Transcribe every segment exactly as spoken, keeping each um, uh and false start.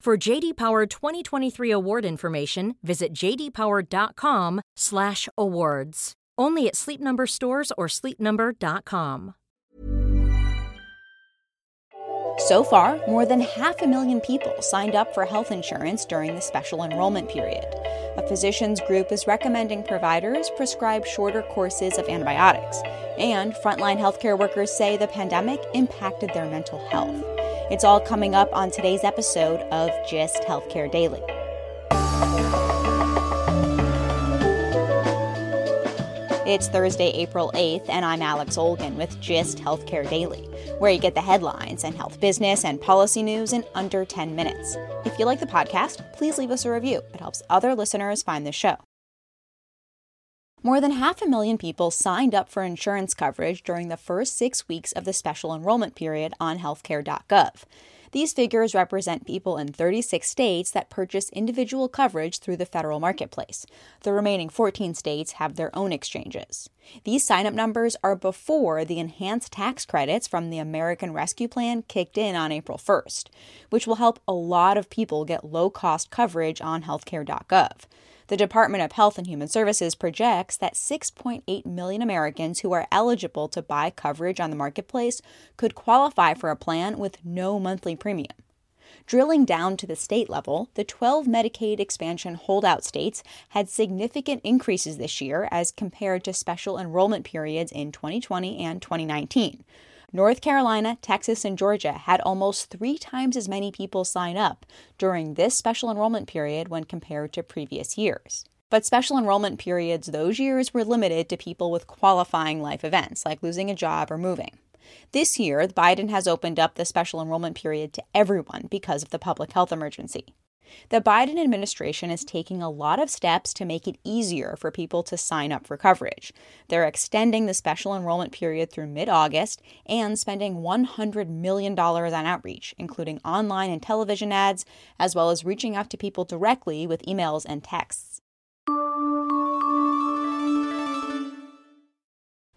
For J D. Power twenty twenty-three award information, visit j d power dot com slash awards. Only at Sleep Number stores or sleep number dot com. So far, more than half a million people signed up for health insurance during the special enrollment period. A physicians group is recommending providers prescribe shorter courses of antibiotics, and frontline healthcare workers say the pandemic impacted their mental health. It's all coming up on today's episode of GIST Healthcare Daily. It's Thursday, April eighth, and I'm Alex Olgin with GIST Healthcare Daily, where you get the headlines and health business and policy news in under ten minutes. If you like the podcast, please leave us a review. It helps other listeners find the show. More than half a million people signed up for insurance coverage during the first six weeks of the special enrollment period on healthcare dot gov. These figures represent people in thirty-six states that purchase individual coverage through the federal marketplace. The remaining fourteen states have their own exchanges. These sign-up numbers are before the enhanced tax credits from the American Rescue Plan kicked in on April first, which will help a lot of people get low-cost coverage on healthcare dot gov. The Department of Health and Human Services projects that six point eight million Americans who are eligible to buy coverage on the marketplace could qualify for a plan with no monthly premium. Drilling down to the state level, the twelve Medicaid expansion holdout states had significant increases this year as compared to special enrollment periods in twenty twenty and twenty nineteen. North Carolina, Texas, and Georgia had almost three times as many people sign up during this special enrollment period when compared to previous years. But special enrollment periods those years were limited to people with qualifying life events, like losing a job or moving. This year, Biden has opened up the special enrollment period to everyone because of the public health emergency. The Biden administration is taking a lot of steps to make it easier for people to sign up for coverage. They're extending the special enrollment period through mid-August and spending one hundred million dollars on outreach, including online and television ads, as well as reaching out to people directly with emails and texts.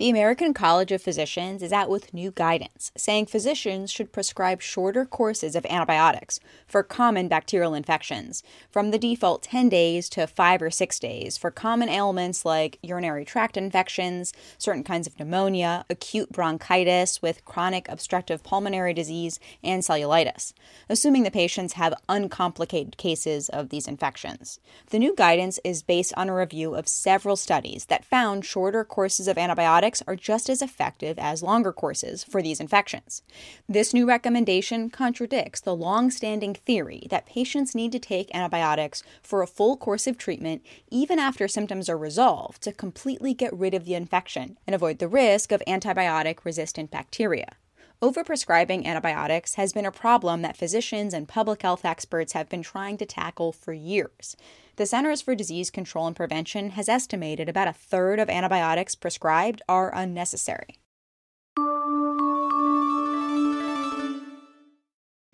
The American College of Physicians is out with new guidance, saying physicians should prescribe shorter courses of antibiotics for common bacterial infections, from the default ten days to five or six days for common ailments like urinary tract infections, certain kinds of pneumonia, acute bronchitis with chronic obstructive pulmonary disease, and cellulitis, assuming the patients have uncomplicated cases of these infections. The new guidance is based on a review of several studies that found shorter courses of antibiotics are just as effective as longer courses for these infections. This new recommendation contradicts the long-standing theory that patients need to take antibiotics for a full course of treatment even after symptoms are resolved to completely get rid of the infection and avoid the risk of antibiotic-resistant bacteria. Overprescribing antibiotics has been a problem that physicians and public health experts have been trying to tackle for years. The Centers for Disease Control and Prevention has estimated about a third of antibiotics prescribed are unnecessary.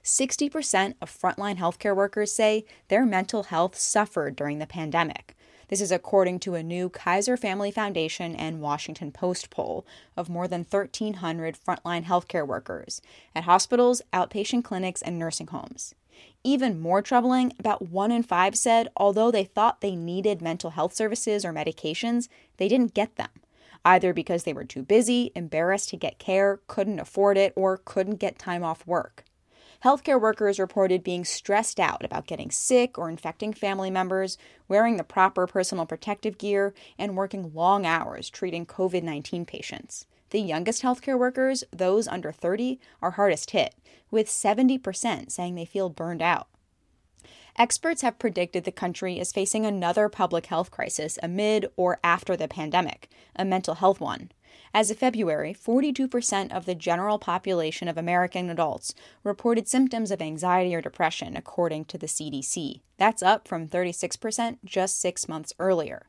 sixty percent of frontline healthcare workers say their mental health suffered during the pandemic. This is according to a new Kaiser Family Foundation and Washington Post poll of more than one thousand three hundred frontline healthcare workers at hospitals, outpatient clinics, and nursing homes. Even more troubling, about one in five said although they thought they needed mental health services or medications, they didn't get them, either because they were too busy, embarrassed to get care, couldn't afford it, or couldn't get time off work. healthcare workers reported being stressed out about getting sick or infecting family members, wearing the proper personal protective gear, and working long hours treating covid nineteen patients. The youngest healthcare workers, those under thirty, are hardest hit, with seventy percent saying they feel burned out. Experts have predicted the country is facing another public health crisis amid or after the pandemic, a mental health one. As of February, forty-two percent of the general population of American adults reported symptoms of anxiety or depression, according to the C D C. That's up from thirty-six percent just six months earlier.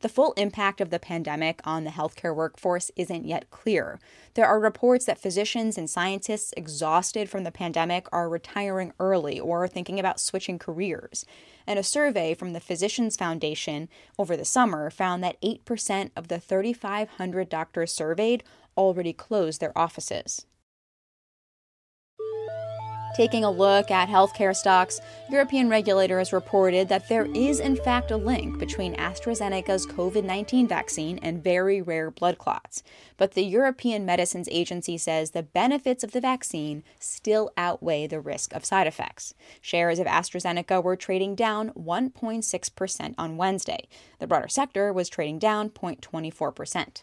The full impact of the pandemic on the healthcare workforce isn't yet clear. There are reports that physicians and scientists exhausted from the pandemic are retiring early or are thinking about switching careers. And a survey from the Physicians Foundation over the summer found that eight percent of the thirty-five hundred doctors surveyed already closed their offices. Taking a look at healthcare stocks, European regulators reported that there is in fact a link between AstraZeneca's covid nineteen vaccine and very rare blood clots. But the European Medicines Agency says the benefits of the vaccine still outweigh the risk of side effects. Shares of AstraZeneca were trading down one point six percent on Wednesday. The broader sector was trading down zero point two four percent.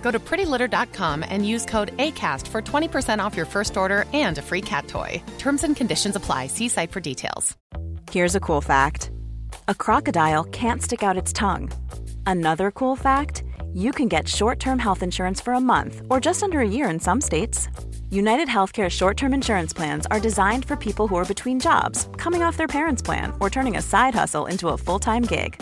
Go to pretty litter dot com and use code ACAST for twenty percent off your first order and a free cat toy. Terms and conditions apply. See site for details. Here's a cool fact. A crocodile can't stick out its tongue. Another cool fact, you can get short-term health insurance for a month or just under a year in some states. UnitedHealthcare short-term insurance plans are designed for people who are between jobs, coming off their parents' plan, or turning a side hustle into a full-time gig.